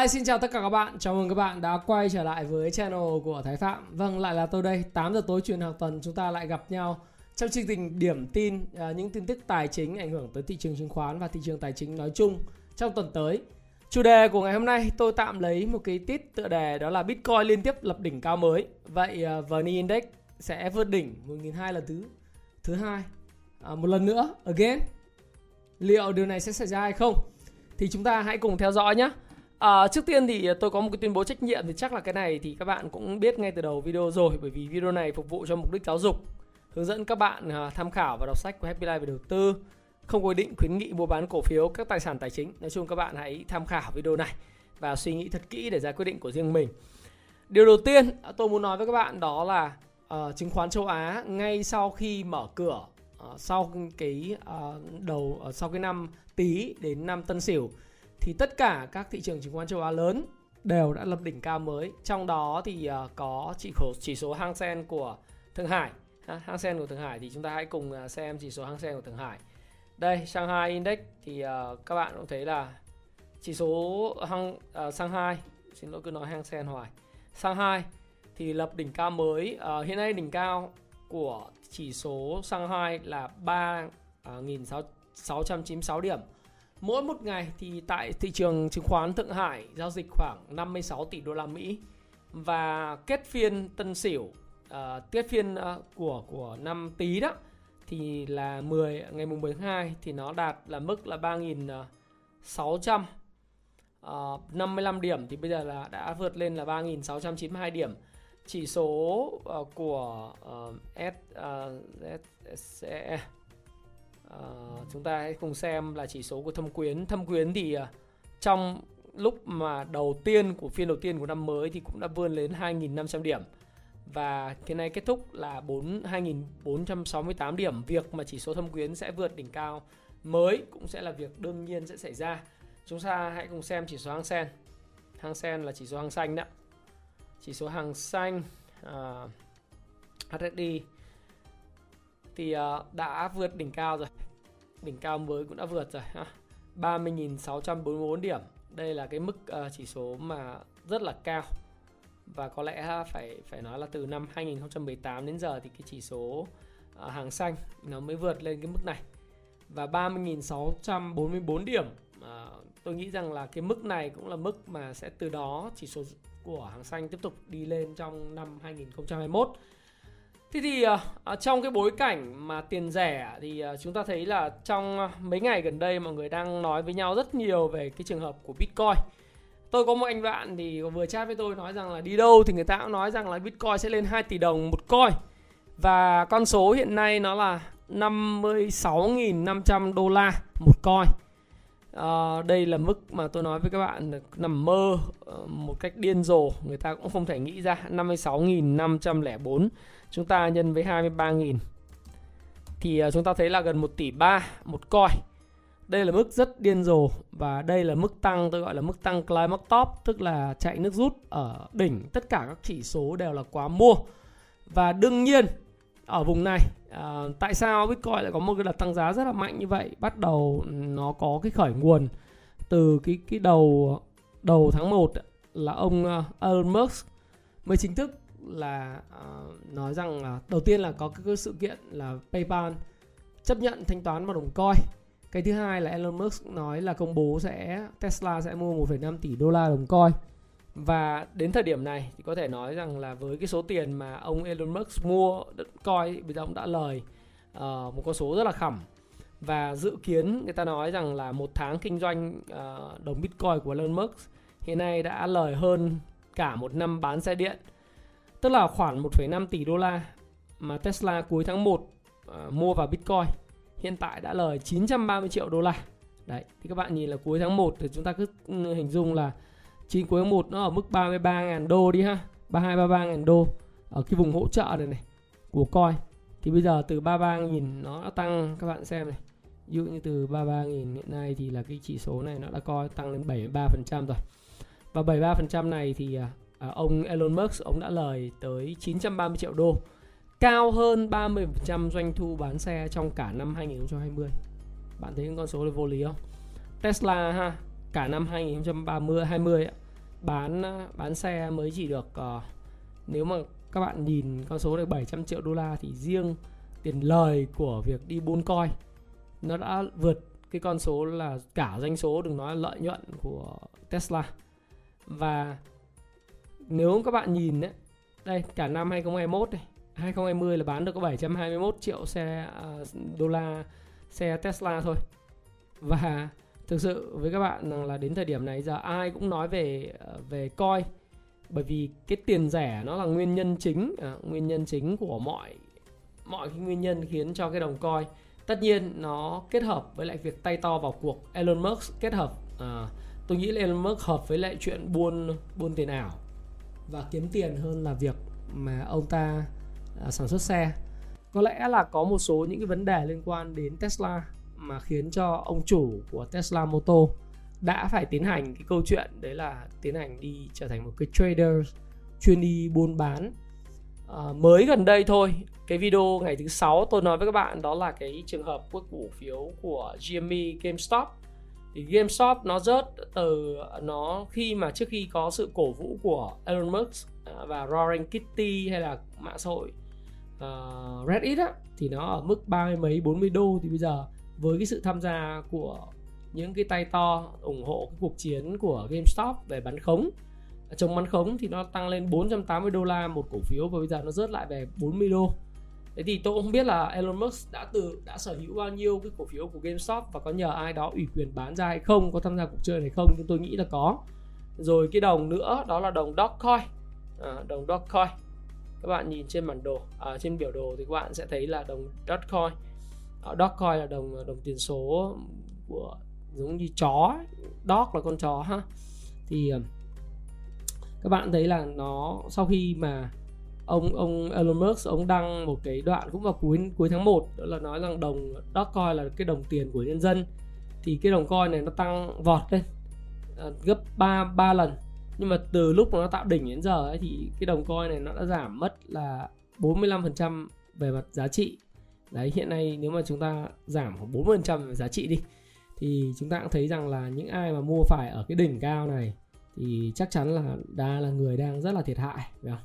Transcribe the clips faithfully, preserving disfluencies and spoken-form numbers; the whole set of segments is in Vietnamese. Hi, xin chào tất cả các bạn. Chào mừng các bạn đã quay trở lại với channel của Thái Phạm. Vâng, lại là tôi đây. tám giờ tối chuyện hàng tuần chúng ta lại gặp nhau trong chương trình điểm tin, những tin tức tài chính ảnh hưởng tới thị trường chứng khoán và thị trường tài chính nói chung trong tuần tới. Chủ đề của ngày hôm nay tôi tạm lấy một cái tít tựa đề, đó là Bitcoin liên tiếp lập đỉnh cao mới. Vậy vê en Index sẽ vượt đỉnh một nghìn hai trăm lần thứ thứ hai à, một lần nữa again. Liệu điều này sẽ xảy ra hay không? Thì chúng ta hãy cùng theo dõi nhé. À, trước tiên thì tôi có một cái tuyên bố trách nhiệm, thì chắc là cái này thì các bạn cũng biết ngay từ đầu video rồi, bởi vì video này phục vụ cho mục đích giáo dục, hướng dẫn các bạn tham khảo và đọc sách của Happy Life về đầu tư, không có quy định khuyến nghị mua bán cổ phiếu, các tài sản tài chính. Nói chung các bạn hãy tham khảo video này và suy nghĩ thật kỹ để ra quyết định của riêng mình. Điều đầu tiên tôi muốn nói với các bạn đó là uh, chứng khoán châu Á ngay sau khi mở cửa uh, sau cái uh, đầu uh, sau cái năm Tý đến năm Tân Sửu, thì tất cả các thị trường chứng khoán châu Á lớn đều đã lập đỉnh cao mới. Trong đó thì có chỉ, chỉ số Hang Seng của Thượng Hải. Hang Seng của Thượng Hải thì chúng ta hãy cùng xem chỉ số Hang Seng của Thượng Hải. Đây, Shanghai Index thì các bạn cũng thấy là chỉ số Hang uh, Shanghai, xin lỗi cứ nói Hang Seng hoài. Shanghai thì lập đỉnh cao mới. Uh, hiện nay đỉnh cao của chỉ số Shanghai là ba nghìn sáu trăm chín mươi sáu điểm. Mỗi một ngày thì tại thị trường chứng khoán Thượng Hải giao dịch khoảng năm mươi sáu tỷ đô la Mỹ, và kết phiên Tân Sửu, uh, kết phiên uh, của của năm Tý đó thì là mười ngày mùng mười tháng hai thì nó đạt là mức là ba nghìn sáu trăm năm mươi lăm điểm, thì bây giờ là đã vượt lên là ba nghìn sáu trăm chín mươi hai điểm. Chỉ số uh, của uh, S S C E. Uh, chúng ta hãy cùng xem là chỉ số của Thâm Quyến. Thâm Quyến thì uh, trong lúc mà đầu tiên của phiên đầu tiên của năm mới thì cũng đã vươn lên hai nghìn năm trăm điểm, và cái này kết thúc là hai nghìn bốn trăm sáu mươi tám điểm. Việc mà chỉ số Thâm Quyến sẽ vượt đỉnh cao mới cũng sẽ là việc đương nhiên sẽ xảy ra. Chúng ta hãy cùng xem chỉ số Hang Seng. Hang Seng là chỉ số Hang Seng đó. Chỉ số Hang Seng uh, hát ét i thì uh, đã vượt đỉnh cao rồi. Đỉnh cao mới cũng đã vượt rồi ha. ba mươi nghìn sáu trăm bốn mươi bốn điểm. Đây là cái mức uh, chỉ số mà rất là cao. Và có lẽ phải phải nói là từ năm hai nghìn không trăm mười tám đến giờ thì cái chỉ số uh, Hang Seng nó mới vượt lên cái mức này. Và ba mươi nghìn sáu trăm bốn mươi bốn điểm. Uh, tôi nghĩ rằng là cái mức này cũng là mức mà sẽ từ đó chỉ số của Hang Seng tiếp tục đi lên trong năm hai nghìn không trăm hai mươi mốt. Thế thì uh, trong cái bối cảnh mà tiền rẻ thì uh, chúng ta thấy là trong mấy ngày gần đây mọi người đang nói với nhau rất nhiều về cái trường hợp của Bitcoin. Tôi có một anh bạn thì vừa chat với tôi nói rằng là đi đâu thì người ta cũng nói rằng là Bitcoin sẽ lên hai tỷ đồng một coin. Và con số hiện nay nó là năm mươi sáu nghìn năm trăm đô la một coin. Uh, đây là mức mà tôi nói với các bạn nằm mơ uh, một cách điên rồ, người ta cũng không thể nghĩ ra. Năm mươi sáu nghìn năm trăm lẻ bốn chúng ta nhân với hai mươi ba nghìn thì uh, chúng ta thấy là gần một tỷ ba một coin. Đây là mức rất điên rồ, và đây là mức tăng tôi gọi là mức tăng climb top, tức là chạy nước rút ở đỉnh. Tất cả các chỉ số đều là quá mua, và đương nhiên ở vùng này à, tại sao Bitcoin lại có một cái đợt tăng giá rất là mạnh như vậy? Bắt đầu nó có cái khởi nguồn từ cái cái đầu đầu tháng một là ông uh, Elon Musk mới chính thức là uh, nói rằng là đầu tiên là có cái, cái sự kiện là PayPal chấp nhận thanh toán vào đồng coin. Cái thứ hai là Elon Musk nói là công bố sẽ Tesla sẽ mua một phẩy năm tỷ đô la đồng coin. Và đến thời điểm này thì có thể nói rằng là với cái số tiền mà ông Elon Musk mua Bitcoin, bây giờ ông đã lời uh, một con số rất là khẩm. Và dự kiến người ta nói rằng là một tháng kinh doanh uh, đồng Bitcoin của Elon Musk hiện nay đã lời hơn cả một năm bán xe điện, tức là khoảng một phẩy năm tỷ đô la mà Tesla cuối tháng một uh, mua vào Bitcoin hiện tại đã lời chín trăm ba mươi triệu đô la. Đấy, thì các bạn nhìn là cuối tháng một thì chúng ta cứ hình dung là chín cuối tháng một nó ở mức ba mươi ba nghìn đô đi ha, ba mươi hai ba mươi ba nghìn đô ở cái vùng hỗ trợ này này của coin. Thì bây giờ từ ba mươi ba nghìn nó đã tăng, các bạn xem này. Ví dụ như từ ba mươi ba nghìn hiện nay thì là cái chỉ số này nó đã coi tăng lên bảy mươi ba phần trăm rồi. Và bảy mươi ba phần trăm này thì à, ông Elon Musk ông đã lời tới chín trăm ba mươi triệu đô, cao hơn ba mươi phần trăm doanh thu bán xe trong cả năm hai nghìn không trăm hai mươi. Bạn thấy những con số là vô lý không? Tesla ha, cả năm hai nghìn không trăm hai mươi bán bán xe mới chỉ được uh, nếu mà các bạn nhìn con số này bảy trăm triệu đô la thì riêng tiền lời của việc đi buôn coin nó đã vượt cái con số là cả doanh số, đừng nói lợi nhuận của Tesla. Và nếu các bạn nhìn đấy, đây cả năm hai nghìn không trăm hai mươi mốt này, hai nghìn không trăm hai mươi là bán được có bảy trăm hai mươi mốt triệu xe uh, đô la xe Tesla thôi. Và thực sự với các bạn rằng là đến thời điểm này giờ ai cũng nói về về coin, bởi vì cái tiền rẻ nó là nguyên nhân chính, à, nguyên nhân chính của mọi mọi cái nguyên nhân khiến cho cái đồng coin. Tất nhiên nó kết hợp với lại việc tay to vào cuộc Elon Musk, kết hợp à, tôi nghĩ là Elon Musk hợp với lại chuyện buôn buôn tiền ảo và kiếm tiền hơn là việc mà ông ta à, sản xuất xe. Có lẽ là có một số những cái vấn đề liên quan đến Tesla mà khiến cho ông chủ của Tesla Motor đã phải tiến hành cái câu chuyện đấy là tiến hành đi trở thành một cái trader chuyên đi buôn bán. À, mới gần đây thôi, cái video ngày thứ sáu tôi nói với các bạn đó là cái trường hợp của cổ phiếu của giê em i GameStop. Thì GameStop nó rớt từ nó khi mà trước khi có sự cổ vũ của Elon Musk và Roaring Kitty hay là mạng xã hội Uh, Reddit á, thì nó ở mức ba mươi mấy bốn mươi đô. Thì bây giờ với cái sự tham gia của những cái tay to ủng hộ cái cuộc chiến của GameStop về bán khống, chống bán khống, thì nó tăng lên bốn trăm tám mươi đô la một cổ phiếu và bây giờ nó rớt lại về bốn mươi đô. Thế thì tôi không biết là Elon Musk đã từ đã sở hữu bao nhiêu cái cổ phiếu của GameStop và có nhờ ai đó ủy quyền bán ra hay không, có tham gia cuộc chơi này không, nhưng tôi nghĩ là có. Rồi cái đồng nữa đó là đồng Dogecoin, à, đồng Dogecoin. Các bạn nhìn trên bản đồ, à, trên biểu đồ thì các bạn sẽ thấy là đồng Dogecoin. À, Dogecoin là đồng đồng tiền số của giống như chó, dog là con chó ha. Thì các bạn thấy là nó sau khi mà ông ông Elon Musk ông đăng một cái đoạn cũng vào cuối cuối tháng một đó là nói rằng đồng Dogecoin là cái đồng tiền của nhân dân, thì cái đồng coin này nó tăng vọt lên à, gấp ba ba lần. Nhưng mà từ lúc mà nó tạo đỉnh đến giờ ấy, thì cái đồng coin này nó đã giảm mất là bốn mươi lăm phần trăm về mặt giá trị. Đấy, hiện nay nếu mà chúng ta giảm khoảng bốn mươi phần trăm về giá trị đi thì chúng ta cũng thấy rằng là những ai mà mua phải ở cái đỉnh cao này thì chắc chắn là đã là người đang rất là thiệt hại, phải không?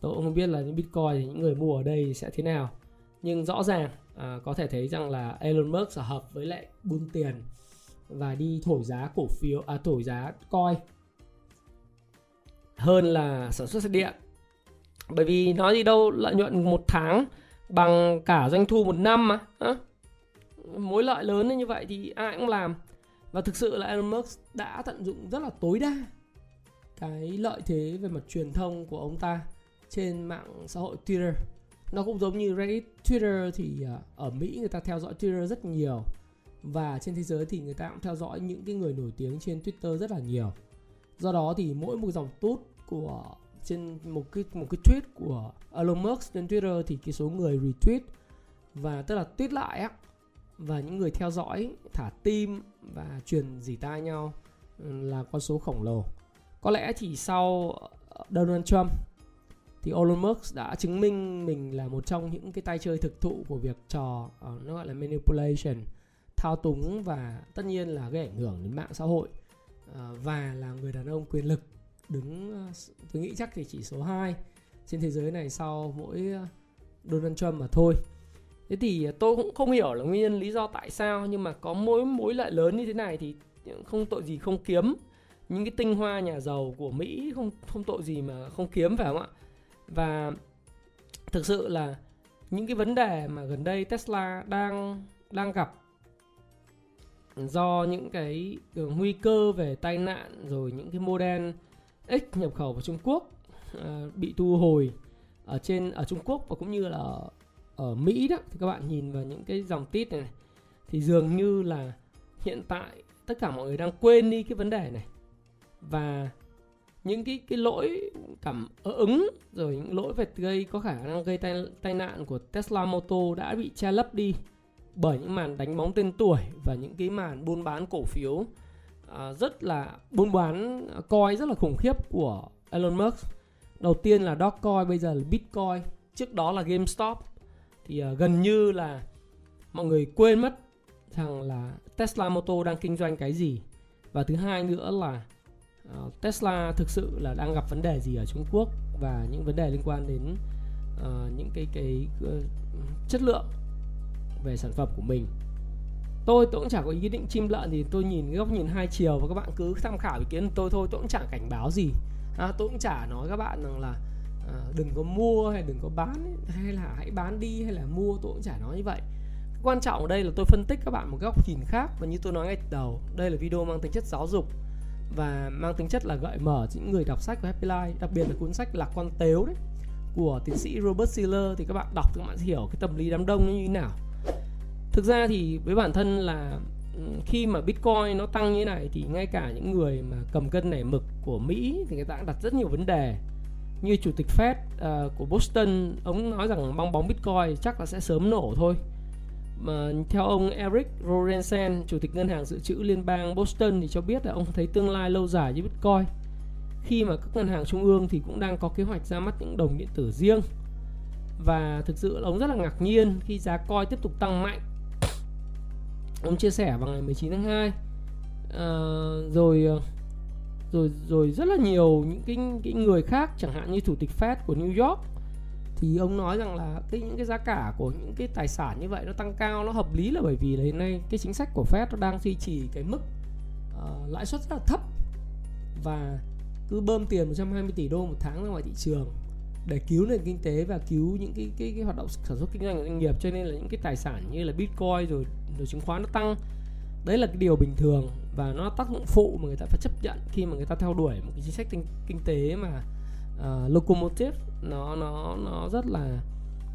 Tôi cũng không biết là những Bitcoin thì những người mua ở đây sẽ thế nào. Nhưng rõ ràng à, có thể thấy rằng là Elon Musk hợp với lại buôn tiền và đi thổi giá cổ phiếu, à, thổi giá coin hơn là sản xuất xe điện. Bởi vì nói gì đâu lợi nhuận một tháng bằng cả doanh thu một năm mà hả? Mối lợi lớn như vậy thì ai cũng làm. Và thực sự là Elon Musk đã tận dụng rất là tối đa cái lợi thế về mặt truyền thông của ông ta trên mạng xã hội Twitter. Nó cũng giống như Reddit. Twitter thì ở Mỹ người ta theo dõi Twitter rất nhiều, và trên thế giới thì người ta cũng theo dõi những cái người nổi tiếng trên Twitter rất là nhiều. Do đó thì mỗi một dòng tweet của trên một cái một cái tweet của Elon Musk trên Twitter thì cái số người retweet, và tức là tweet lại á, và những người theo dõi thả tim và truyền rỉ tai nhau là con số khổng lồ. Có lẽ thì sau Donald Trump thì Elon Musk đã chứng minh mình là một trong những cái tay chơi thực thụ của việc trò nó gọi là manipulation, thao túng, và tất nhiên là gây ảnh hưởng đến mạng xã hội. Và là người đàn ông quyền lực đứng, tôi nghĩ chắc thì chỉ số hai trên thế giới này sau mỗi Donald Trump mà thôi. Thế thì tôi cũng không hiểu là nguyên nhân lý do tại sao, nhưng mà có mối mối lợi lớn như thế này thì không tội gì không kiếm. Những cái tinh hoa nhà giàu của Mỹ không, không tội gì mà không kiếm, phải không ạ? Và thực sự là những cái vấn đề mà gần đây Tesla đang, đang gặp do những cái nguy cơ về tai nạn, rồi những cái model X nhập khẩu vào Trung Quốc à, bị thu hồi ở trên ở Trung Quốc và cũng như là ở, ở Mỹ đó, thì các bạn nhìn vào những cái dòng tweet này, này thì dường như là hiện tại tất cả mọi người đang quên đi cái vấn đề này, và những cái, cái lỗi cảm ứng rồi những lỗi về gây có khả năng gây tai, tai nạn của Tesla Motor đã bị che lấp đi bởi những màn đánh bóng tên tuổi và những cái màn buôn bán cổ phiếu à, rất là buôn bán coin rất là khủng khiếp của Elon Musk. Đầu tiên là Dogecoin, bây giờ là Bitcoin, trước đó là GameStop. Thì à, gần như là mọi người quên mất rằng là Tesla Motor đang kinh doanh cái gì, và thứ hai nữa là Tesla thực sự là đang gặp vấn đề gì ở Trung Quốc và những vấn đề liên quan đến uh, những cái, cái cái chất lượng về sản phẩm của mình. Tôi tôi cũng chẳng có ý định chim lợn, thì tôi nhìn góc nhìn hai chiều và các bạn cứ tham khảo ý kiến tôi thôi. Tôi cũng chẳng cảnh báo gì, à, tôi cũng chả nói các bạn rằng là uh, đừng có mua hay đừng có bán hay là hãy bán đi hay là mua, tôi cũng chả nói như vậy. Quan trọng ở đây là tôi phân tích các bạn một góc nhìn khác, và như tôi nói ngay từ đầu, đây là video mang tính chất giáo dục và mang tính chất là gợi mở những người đọc sách của Happy Life, đặc biệt là cuốn sách Lạc Quan Tếu đấy của tiến sĩ Robert Cialdini. Thì các bạn đọc thì các bạn hiểu cái tâm lý đám đông nó như thế nào. Thực ra thì với bản thân là khi mà Bitcoin nó tăng như thế này thì ngay cả những người mà cầm cân nảy mực của Mỹ thì người ta đã đặt rất nhiều vấn đề. Như chủ tịch Fed uh, của Boston, ông nói rằng bong bóng Bitcoin chắc là sẽ sớm nổ thôi. Mà theo ông Eric Rorensen, chủ tịch ngân hàng dự trữ liên bang Boston, thì cho biết là ông thấy tương lai lâu dài với Bitcoin, khi mà các ngân hàng trung ương thì cũng đang có kế hoạch ra mắt những đồng điện tử riêng. Và thực sự ông rất là ngạc nhiên khi giá coin tiếp tục tăng mạnh. Ông chia sẻ vào ngày mười chín tháng hai. à, rồi, rồi rồi rất là nhiều những cái, cái người khác, chẳng hạn như chủ tịch Fed của New York, thì ông nói rằng là cái, những cái giá cả của những cái tài sản như vậy nó tăng cao, nó hợp lý là bởi vì là hiện nay cái chính sách của Fed nó đang duy trì cái mức uh, lãi suất rất là thấp và cứ bơm tiền một trăm hai mươi tỷ đô một tháng ra ngoài thị trường để cứu nền kinh tế và cứu những cái, cái, cái hoạt động sản xuất kinh doanh của doanh nghiệp. Cho nên là những cái tài sản như là Bitcoin rồi, rồi chứng khoán nó tăng, đấy là cái điều bình thường và nó tác dụng phụ mà người ta phải chấp nhận khi mà người ta theo đuổi một cái chính sách tinh, kinh tế mà Uh, locomotive nó nó nó rất là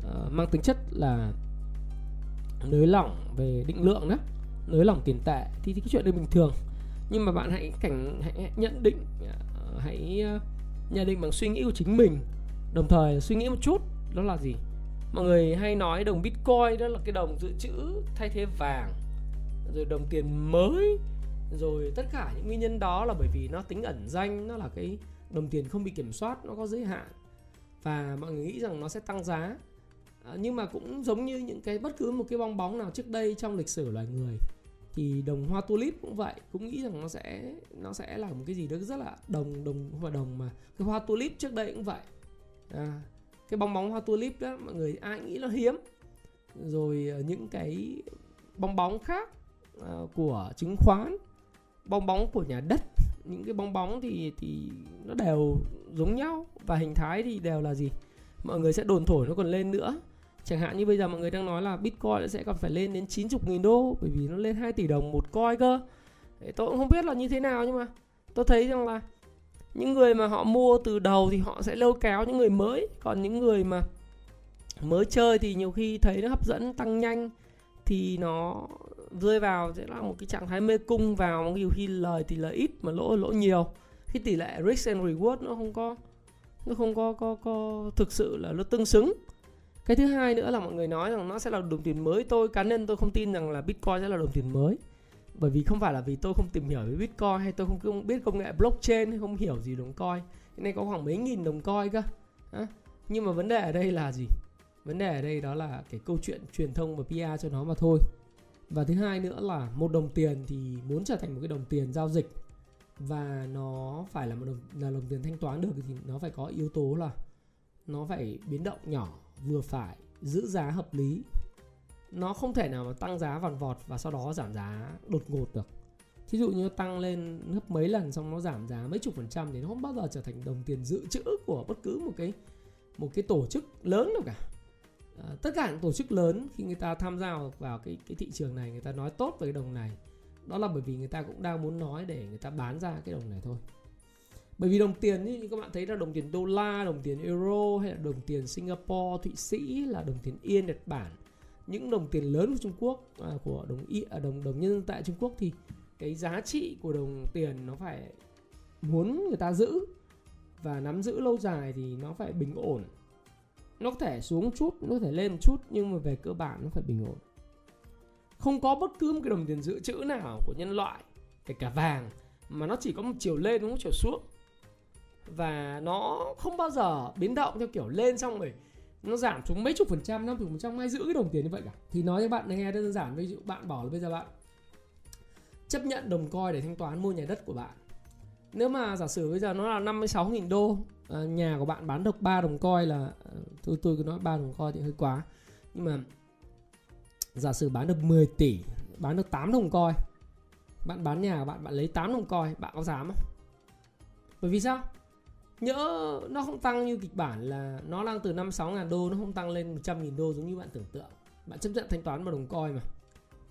uh, mang tính chất là nới lỏng về định lượng đó, nới lỏng tiền tệ, thì, thì cái chuyện đây bình thường. Nhưng mà bạn hãy cảnh hãy nhận định uh, hãy uh, nhận định bằng suy nghĩ của chính mình, đồng thời suy nghĩ một chút đó là gì. Mọi người hay nói đồng Bitcoin đó là cái đồng dự trữ thay thế vàng, rồi đồng tiền mới, rồi tất cả những nguyên nhân đó là bởi vì nó tính ẩn danh, nó là cái đồng tiền không bị kiểm soát, nó có giới hạn và mọi người nghĩ rằng nó sẽ tăng giá. à, Nhưng mà cũng giống như những cái bất cứ một cái bong bóng nào trước đây trong lịch sử loài người, thì đồng hoa tulip cũng vậy, cũng nghĩ rằng nó sẽ nó sẽ là một cái gì đó rất là đồng đồng và đồng mà cái hoa tulip trước đây cũng vậy. à, Cái bong bóng hoa tulip đó mọi người ai nghĩ nó hiếm. Rồi những cái bong bóng khác à, của chứng khoán, bong bóng của nhà đất, những cái bong bóng thì, thì nó đều giống nhau và hình thái thì đều là gì, mọi người sẽ đồn thổi nó còn lên nữa. Chẳng hạn như bây giờ mọi người đang nói là Bitcoin sẽ còn phải lên đến chín mươi nghìn đô bởi vì nó lên hai tỷ đồng một coin cơ. Tôi cũng không biết là như thế nào, nhưng mà tôi thấy rằng là những người mà họ mua từ đầu thì họ sẽ lôi kéo những người mới, còn những người mà mới chơi thì nhiều khi thấy nó hấp dẫn tăng nhanh thì nó rơi vào sẽ là một cái trạng thái mê cung vào, nhiều khi lời thì lời ít mà lỗ lỗ nhiều. Cái tỷ lệ risk and reward nó không có nó không có có có thực sự là nó tương xứng. Cái thứ hai nữa là mọi người nói rằng nó sẽ là đồng tiền mới. Tôi cá nhân tôi không tin rằng là Bitcoin sẽ là đồng tiền mới, bởi vì không phải là vì tôi không tìm hiểu về Bitcoin hay tôi không, không biết công nghệ blockchain hay không hiểu gì đồng coin. Hiện nay có khoảng mấy nghìn đồng coin cơ. À, nhưng mà vấn đề ở đây là gì? Vấn đề ở đây đó là cái câu chuyện truyền thông và pê e rờ cho nó mà thôi. Và thứ hai nữa là một đồng tiền thì muốn trở thành một cái đồng tiền giao dịch và nó phải là một đồng, là đồng tiền thanh toán được thì nó phải có yếu tố là nó phải biến động nhỏ, vừa phải, giữ giá hợp lý. Nó không thể nào mà tăng giá vòn vọt và sau đó giảm giá đột ngột được. Thí dụ như tăng lên gấp mấy lần xong nó giảm giá mấy chục phần trăm thì nó không bao giờ trở thành đồng tiền dự trữ của bất cứ một cái một cái tổ chức lớn nào cả. À, tất cả những tổ chức lớn khi người ta tham gia vào cái, cái thị trường này, người ta nói tốt về cái đồng này, đó là bởi vì người ta cũng đang muốn nói để người ta bán ra cái đồng này thôi. Bởi vì đồng tiền như các bạn thấy là đồng tiền đô la, đồng tiền euro hay là đồng tiền Singapore, Thụy Sĩ, là đồng tiền Yên, Nhật Bản, những đồng tiền lớn của Trung Quốc, à, của đồng, đồng, đồng nhân dân tại Trung Quốc, thì cái giá trị của đồng tiền nó phải muốn người ta giữ và nắm giữ lâu dài thì nó phải bình ổn. Nó có thể xuống chút, nó có thể lên một chút, nhưng mà về cơ bản nó phải bình ổn. Không có bất cứ một cái đồng tiền dự trữ nào của nhân loại, kể cả vàng, mà nó chỉ có một chiều lên, nó một chiều xuống. Và nó không bao giờ biến động theo kiểu lên xong rồi nó giảm xuống mấy chục phần trăm, năm chục phần trăm, ai giữ cái đồng tiền như vậy cả. Thì nói với bạn nghe đơn giản, ví dụ bạn bảo là bây giờ bạn chấp nhận đồng coin để thanh toán mua nhà đất của bạn. Nếu mà giả sử bây giờ nó là năm mươi sáu nghìn đô, à, nhà của bạn bán được ba đồng coin là... Tôi, tôi cứ nói ba đồng coin thì hơi quá. Nhưng mà giả sử bán được mười tỷ, bán được tám đồng coin, bạn bán nhà của bạn, bạn lấy tám đồng coin, bạn có dám không? Bởi vì sao? Nhỡ nó không tăng như kịch bản là nó đang từ năm mươi sáu nghìn đô, nó không tăng lên một trăm nghìn đô giống như bạn tưởng tượng. Bạn chấp nhận thanh toán một đồng coin mà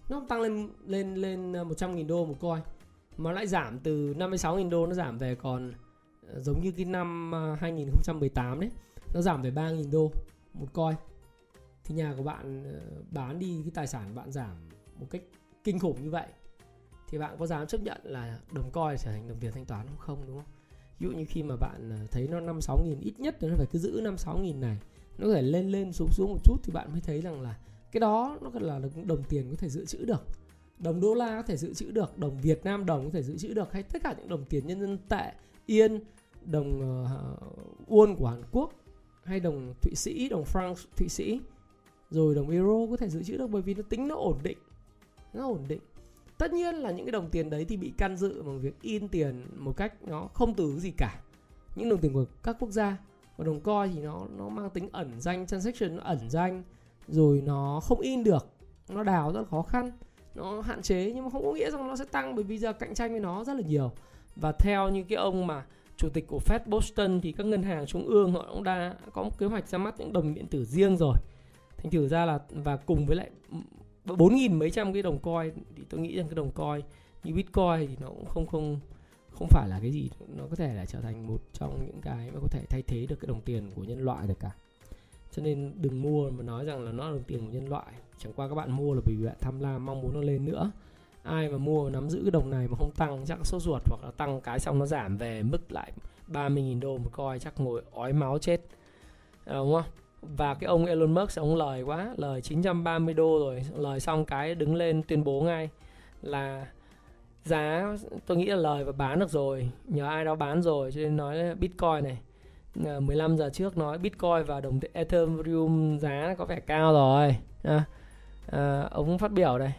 nó không tăng lên lên lên một trăm nghìn đô một coin, mà lại giảm từ năm mươi sáu nghìn đô, nó giảm về còn giống như cái năm hai không một tám đấy, nó giảm về ba nghìn đô một coin, thì nhà của bạn bán đi, cái tài sản bạn giảm một cách kinh khủng như vậy, thì bạn có dám chấp nhận là đồng coin trở thành đồng tiền thanh toán không? Không, đúng không? Ví dụ như khi mà bạn thấy nó năm mươi sáu nghìn, ít nhất thì nó phải cứ giữ năm mươi sáu nghìn này, nó có thể lên lên xuống xuống một chút thì bạn mới thấy rằng là cái đó nó là đồng tiền có thể dự trữ được, đồng đô la có thể dự trữ được, đồng Việt Nam đồng có thể dự trữ được, hay tất cả những đồng tiền nhân dân tệ, yên, đồng uh, won của Hàn Quốc, hay đồng Thụy Sĩ, đồng franc Thụy Sĩ, rồi đồng euro có thể dự trữ được, bởi vì nó tính nó ổn định, nó ổn định. Tất nhiên là những cái đồng tiền đấy thì bị can dự bằng việc in tiền một cách nó không từ gì cả, những đồng tiền của các quốc gia. Còn đồng coin thì nó nó mang tính ẩn danh, transaction nó ẩn danh, rồi nó không in được, nó đào rất là khó khăn, nó hạn chế, nhưng mà không có nghĩa rằng nó sẽ tăng, bởi vì giờ cạnh tranh với nó rất là nhiều. Và theo như cái ông mà chủ tịch của Fed Boston thì các ngân hàng trung ương họ cũng đã có một kế hoạch ra mắt những đồng điện tử riêng rồi. Thành thử ra là và cùng với lại bốn nghìn mấy trăm cái đồng coin, thì tôi nghĩ rằng cái đồng coin như Bitcoin thì nó cũng không không không phải là cái gì, nó có thể là trở thành một trong những cái mà có thể thay thế được cái đồng tiền của nhân loại được cả. Cho nên đừng mua mà nói rằng là nó là đồng tiền của nhân loại. Chẳng qua các bạn mua là vì bạn tham lam, mong muốn nó lên nữa. Ai mà mua nắm giữ cái đồng này mà không tăng chắc sốt ruột, hoặc là tăng cái xong nó giảm về mức lại ba mươi nghìn đô một coin chắc ngồi ói máu chết, đúng không? Và cái ông Elon Musk ông lời quá, lời chín trăm ba mươi đô rồi, lời xong cái đứng lên tuyên bố ngay là giá, tôi nghĩ là lời và bán được rồi, nhờ ai đó bán rồi, cho nên nói Bitcoin này mười lăm giờ trước nói Bitcoin và đồng Ethereum giá có vẻ cao rồi. À, à, ông phát biểu đây.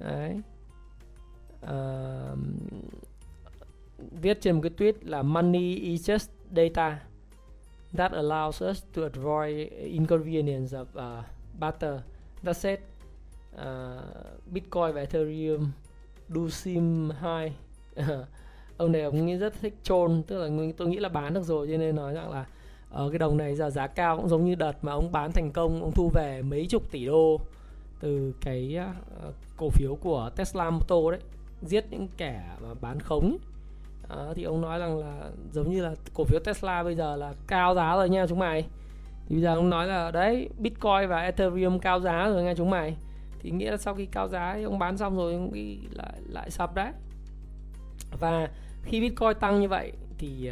Đấy. À, viết trên một cái tweet là money is just data that allows us to avoid inconvenience of uh, barter. That said, uh, Bitcoin và Ethereum do seem high. Ông này ông nghĩ rất thích trôn, tức là tôi nghĩ là bán được rồi, cho nên nói rằng là ở cái đồng này giờ giá cao, cũng giống như đợt mà ông bán thành công, ông thu về mấy chục tỷ đô từ cái uh, cổ phiếu của Tesla Motor đấy, giết những kẻ mà bán khống ấy. À, thì ông nói rằng là giống như là cổ phiếu Tesla bây giờ là cao giá rồi nha chúng mày, thì bây giờ ông nói là đấy Bitcoin và Ethereum cao giá rồi nha chúng mày, thì nghĩa là sau khi cao giá thì ông bán xong rồi ông đi lại lại sập đấy. Và khi Bitcoin tăng như vậy thì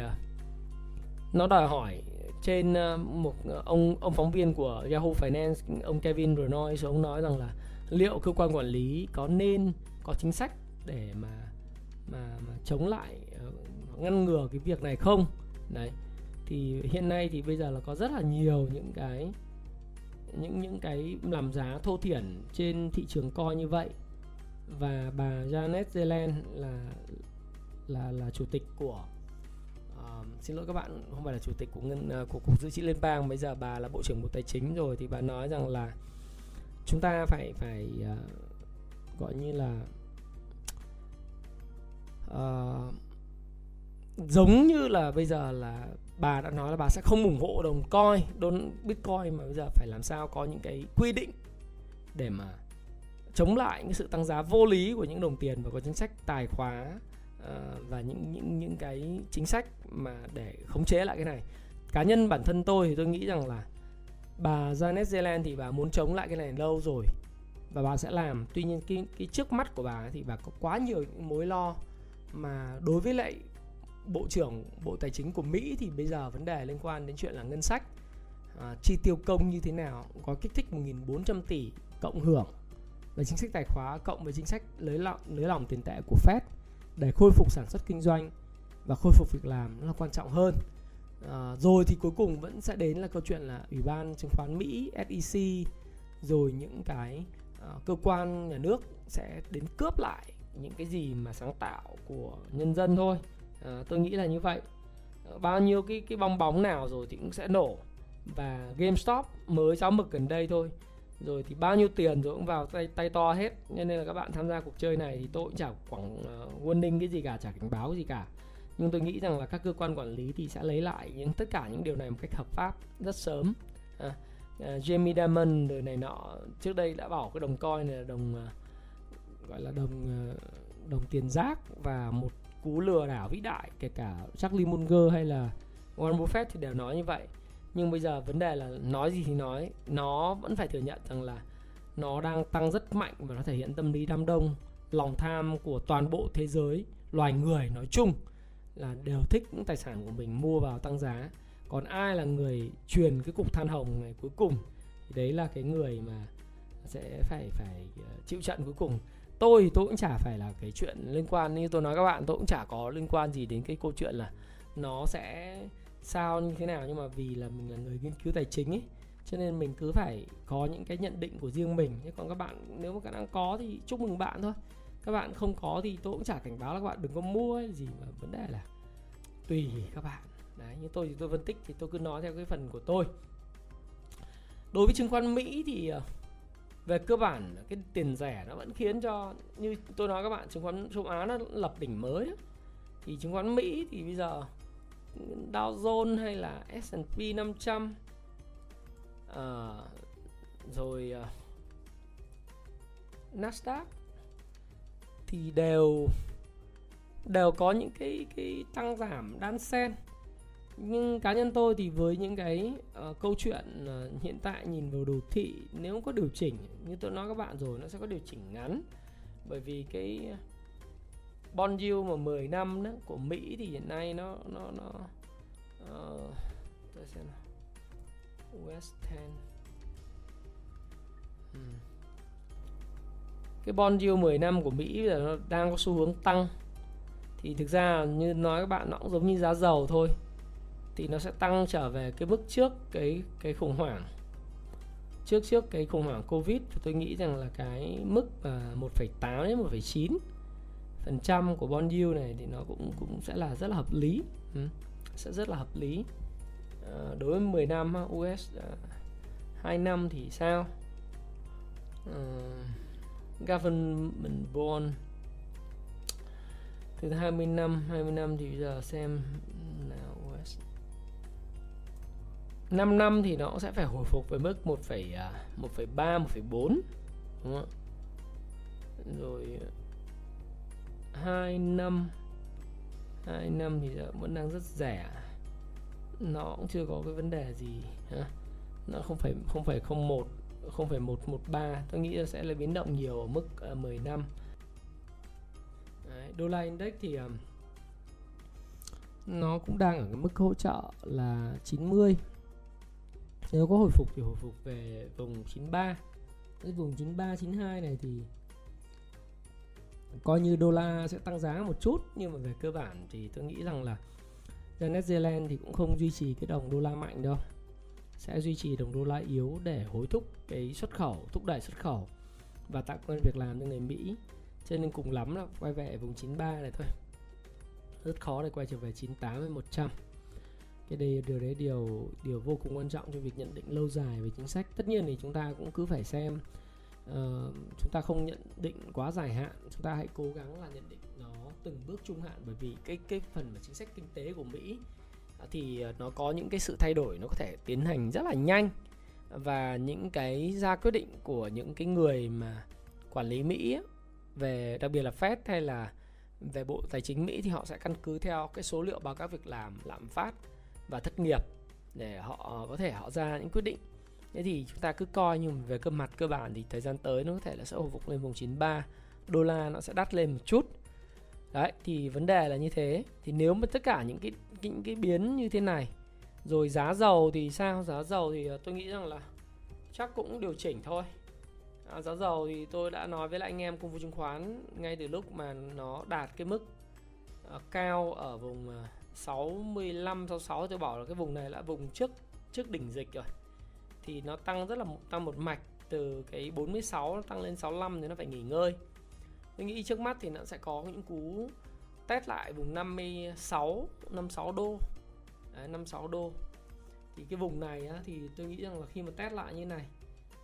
nó đòi hỏi trên một ông ông phóng viên của Yahoo Finance, ông Kevin Ronoi, ông nói rằng là liệu cơ quan quản lý có nên có chính sách để mà mà, mà chống lại, ngăn ngừa cái việc này không? Đấy. Thì hiện nay thì bây giờ là có rất là nhiều những cái những những cái làm giá thô thiển trên thị trường coin như vậy. Và bà Janet Yellen là là là chủ tịch của uh, xin lỗi các bạn, không phải là chủ tịch của ngân uh, của cục dự trữ liên bang, bây giờ bà là bộ trưởng bộ tài chính rồi, thì bà nói rằng là chúng ta phải phải uh, gọi như là uh, giống như là bây giờ là bà đã nói là bà sẽ không ủng hộ đồng coin, Bitcoin, mà bây giờ phải làm sao có những cái quy định để mà chống lại những sự tăng giá vô lý của những đồng tiền, và có chính sách tài khóa và những những những cái chính sách mà để khống chế lại cái này. Cá nhân bản thân tôi thì tôi nghĩ rằng là bà Janet Yellen thì bà muốn chống lại cái này lâu rồi và bà sẽ làm. Tuy nhiên cái, cái trước mắt của bà thì bà có quá nhiều những mối lo mà đối với lại Bộ trưởng Bộ Tài chính của Mỹ thì bây giờ vấn đề liên quan đến chuyện là ngân sách, à, chi tiêu công như thế nào, có kích thích một nghìn bốn trăm tỷ cộng hưởng về chính sách tài khóa cộng với chính sách nới lỏng, nới lỏng tiền tệ của Fed để khôi phục sản xuất kinh doanh và khôi phục việc làm nó là quan trọng hơn. À, rồi thì cuối cùng vẫn sẽ đến là câu chuyện là Ủy ban Chứng khoán Mỹ S E C rồi những cái à, cơ quan nhà nước sẽ đến cướp lại những cái gì mà sáng tạo của nhân dân thôi. À, tôi nghĩ là như vậy. Bao nhiêu cái, cái bong bóng nào rồi thì cũng sẽ nổ. Và GameStop mới sáu mực gần đây thôi, rồi thì bao nhiêu tiền rồi cũng vào tay, tay to hết. Nên là các bạn tham gia cuộc chơi này thì tôi cũng chả quảng uh, warning cái gì cả, chả cảnh báo gì cả. Nhưng tôi nghĩ rằng là các cơ quan quản lý thì sẽ lấy lại những tất cả những điều này một cách hợp pháp rất sớm. à, uh, Jamie Dimon rồi này nọ trước đây đã bảo cái đồng coin này là đồng uh, gọi là đồng uh, đồng tiền rác và một cú lừa đảo vĩ đại, kể cả Charlie Munger hay là Warren Buffett thì đều nói như vậy. Nhưng bây giờ vấn đề là nói gì thì nói, nó vẫn phải thừa nhận rằng là nó đang tăng rất mạnh và nó thể hiện tâm lý đám đông, lòng tham của toàn bộ thế giới, loài người nói chung là đều thích những tài sản của mình mua vào tăng giá. Còn ai là người truyền cái cục than hồng này cuối cùng thì đấy là cái người mà sẽ phải phải chịu trận cuối cùng. Tôi thì tôi cũng chả phải là cái chuyện liên quan, như tôi nói các bạn, tôi cũng chả có liên quan gì đến cái câu chuyện là nó sẽ sao như thế nào. Nhưng mà vì là mình là người nghiên cứu tài chính ấy, cho nên mình cứ phải có những cái nhận định của riêng mình. Còn các bạn nếu mà các bạn có thì chúc mừng bạn thôi. Các bạn không có thì tôi cũng chả cảnh báo là các bạn đừng có mua hay gì, mà vấn đề là tùy các bạn. Đấy, như tôi thì tôi phân tích thì tôi cứ nói theo cái phần của tôi. Đối với chứng khoán Mỹ thì về cơ bản cái tiền rẻ nó vẫn khiến cho, như tôi nói các bạn, chứng khoán châu Á nó lập đỉnh mới đó. Thì chứng khoán Mỹ thì bây giờ Dow Jones hay là S and P năm trăm à, rồi à, Nasdaq thì đều đều có những cái cái tăng giảm đan xen. Nhưng cá nhân tôi thì với những cái uh, câu chuyện uh, hiện tại nhìn vào đồ thị, nếu có điều chỉnh như tôi nói các bạn rồi, nó sẽ có điều chỉnh ngắn. Bởi vì cái bond yield mà mười năm đó, của Mỹ thì hiện nay nó nó nó uh, tôi xem nào. U S mười hmm. Cái bond yield mười năm của Mỹ bây giờ nó đang có xu hướng tăng. Thì thực ra như nói các bạn, nó cũng giống như giá dầu thôi, thì nó sẽ tăng trở về cái mức trước cái cái khủng hoảng trước trước cái khủng hoảng Covid. Tôi nghĩ rằng là cái mức một phẩy tám đến một phẩy chín phần trăm của bond yield này thì nó cũng cũng sẽ là rất là hợp lý, ừ. sẽ rất là hợp lý. À, đối với mười năm U S hai năm thì sao? À, government bond từ hai mươi năm hai mươi năm thì bây giờ xem nào, năm năm thì nó sẽ phải hồi phục với mức một phẩy ba, một phẩy bốn, đúng không? Rồi hai năm thì vẫn đang rất rẻ, nó cũng chưa có cái vấn đề gì, nó không phải không phải không phẩy một, không phẩy một một ba. Tôi nghĩ là sẽ là biến động nhiều ở mức mười năm. Đấy, đô la index thì nó cũng đang ở cái mức hỗ trợ là chín mươi. Nếu có hồi phục thì hồi phục về vùng chín mươi ba. Cái vùng chín mươi ba, chín mươi hai này thì coi như đô la sẽ tăng giá một chút. Nhưng mà về cơ bản thì tôi nghĩ rằng là Janet Yellen thì cũng không duy trì cái đồng đô la mạnh đâu, sẽ duy trì đồng đô la yếu để hối thúc cái xuất khẩu, thúc đẩy xuất khẩu và tạo công an việc làm cho người Mỹ. Cho nên cùng lắm là quay về vùng chín mươi ba này thôi, rất khó để quay trở về chín mươi tám đến một trăm. Cái đây, điều đấy điều điều vô cùng quan trọng cho việc nhận định lâu dài về chính sách. Tất nhiên thì chúng ta cũng cứ phải xem, uh, chúng ta không nhận định quá dài hạn, chúng ta hãy cố gắng là nhận định nó từng bước trung hạn. Bởi vì cái cái phần mà chính sách kinh tế của Mỹ thì nó có những cái sự thay đổi, nó có thể tiến hành rất là nhanh, và những cái ra quyết định của những cái người mà quản lý Mỹ ấy, về đặc biệt là Fed hay là về Bộ Tài chính Mỹ thì họ sẽ căn cứ theo cái số liệu báo cáo việc làm, lạm phát và thất nghiệp để họ có thể họ ra những quyết định. Thế thì chúng ta cứ coi, nhưng về cơ mặt cơ bản thì thời gian tới nó có thể là sẽ hồi phục lên vùng chín mươi ba, đô la nó sẽ đắt lên một chút. Đấy, thì vấn đề là như thế. Thì nếu mà tất cả những cái, những cái biến như thế này, rồi giá dầu thì sao? Giá dầu thì tôi nghĩ rằng là chắc cũng điều chỉnh thôi. À, giá dầu thì tôi đã nói với lại anh em công vụ chứng khoán ngay từ lúc mà nó đạt cái mức uh, cao ở vùng uh, sáu mươi lăm, sáu mươi sáu, tôi bảo là cái vùng này là vùng trước trước đỉnh dịch rồi. Thì nó tăng rất là tăng một mạch từ cái bốn mươi sáu nó tăng lên sáu mươi lăm thì nó phải nghỉ ngơi. Tôi nghĩ trước mắt thì nó sẽ có những cú test lại vùng năm mươi sáu, năm mươi sáu đô. Đấy, năm mươi sáu đô. Thì cái vùng này á, thì tôi nghĩ rằng là khi mà test lại như này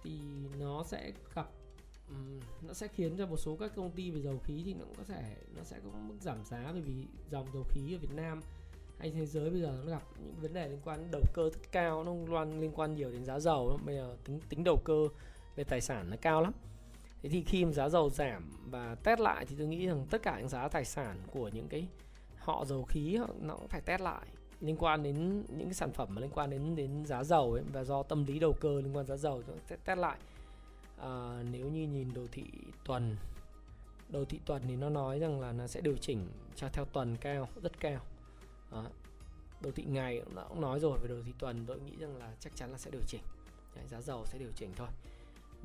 thì nó sẽ gặp um, nó sẽ khiến cho một số các công ty về dầu khí thì nó cũng có thể nó sẽ có mức giảm giá, bởi vì dòng dầu khí ở Việt Nam hay thế giới bây giờ nó gặp những vấn đề liên quan đến đầu cơ rất cao, nó liên quan nhiều đến giá dầu. Bây giờ tính tính đầu cơ về tài sản nó cao lắm. Thế thì khi mà giá dầu giảm và test lại thì tôi nghĩ rằng tất cả những giá tài sản của những cái họ dầu khí nó cũng phải test lại, liên quan đến những cái sản phẩm mà liên quan đến đến giá dầu ấy, và do tâm lý đầu cơ liên quan giá dầu nó sẽ test lại. À, nếu như nhìn đồ thị tuần, đồ thị tuần thì nó nói rằng là nó sẽ điều chỉnh cho theo tuần cao, rất cao. À, đồ thị ngày nó cũng nói rồi, về đồ thị tuần tôi nghĩ rằng là chắc chắn là sẽ điều chỉnh. Đấy, giá dầu sẽ điều chỉnh thôi.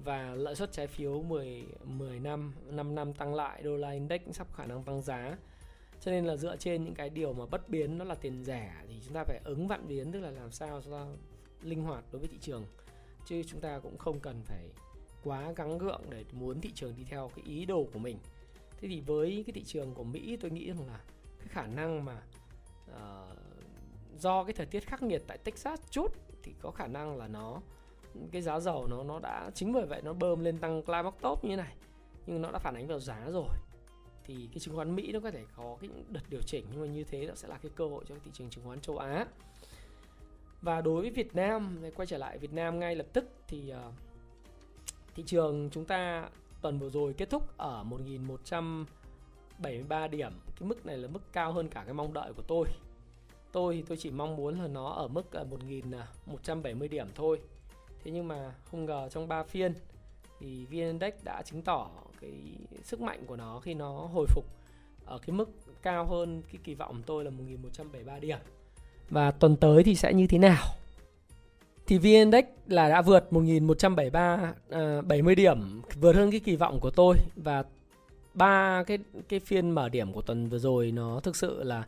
Và lợi suất trái phiếu mười, mười năm, năm năm tăng lại, đô la index cũng sắp khả năng tăng giá. Cho nên là dựa trên những cái điều mà bất biến, đó là tiền rẻ, thì chúng ta phải ứng vạn biến, tức là làm sao cho ta linh hoạt đối với thị trường. Chứ chúng ta cũng không cần phải quá gắng gượng để muốn thị trường đi theo cái ý đồ của mình. Thế thì với cái thị trường của Mỹ, tôi nghĩ rằng là cái khả năng mà uh, do cái thời tiết khắc nghiệt tại Texas chút thì có khả năng là nó cái giá dầu nó nó đã, chính bởi vậy nó bơm lên tăng climax top như thế này, nhưng nó đã phản ánh vào giá rồi. Thì cái chứng khoán Mỹ nó có thể có cái đợt điều chỉnh, nhưng mà như thế nó sẽ là cái cơ hội cho thị trường chứng khoán châu Á. Và đối với Việt Nam, quay trở lại Việt Nam ngay lập tức, thì uh, thị trường chúng ta tuần vừa rồi kết thúc ở một nghìn một trăm bảy mươi ba điểm. Cái mức này là mức cao hơn cả cái mong đợi của tôi. Tôi thì tôi chỉ mong muốn là nó ở mức một nghìn một trăm bảy mươi điểm thôi. Thế nhưng mà không ngờ trong ba phiên thì vê en Index đã chứng tỏ cái sức mạnh của nó khi nó hồi phục ở cái mức cao hơn cái kỳ vọng tôi là một nghìn một trăm bảy mươi ba điểm. Và tuần tới thì sẽ như thế nào? Thì vê en Index là đã vượt một nghìn một trăm bảy mươi ba, bảy mươi điểm, vượt hơn cái kỳ vọng của tôi. Và ba cái cái phiên mở điểm của tuần vừa rồi nó thực sự là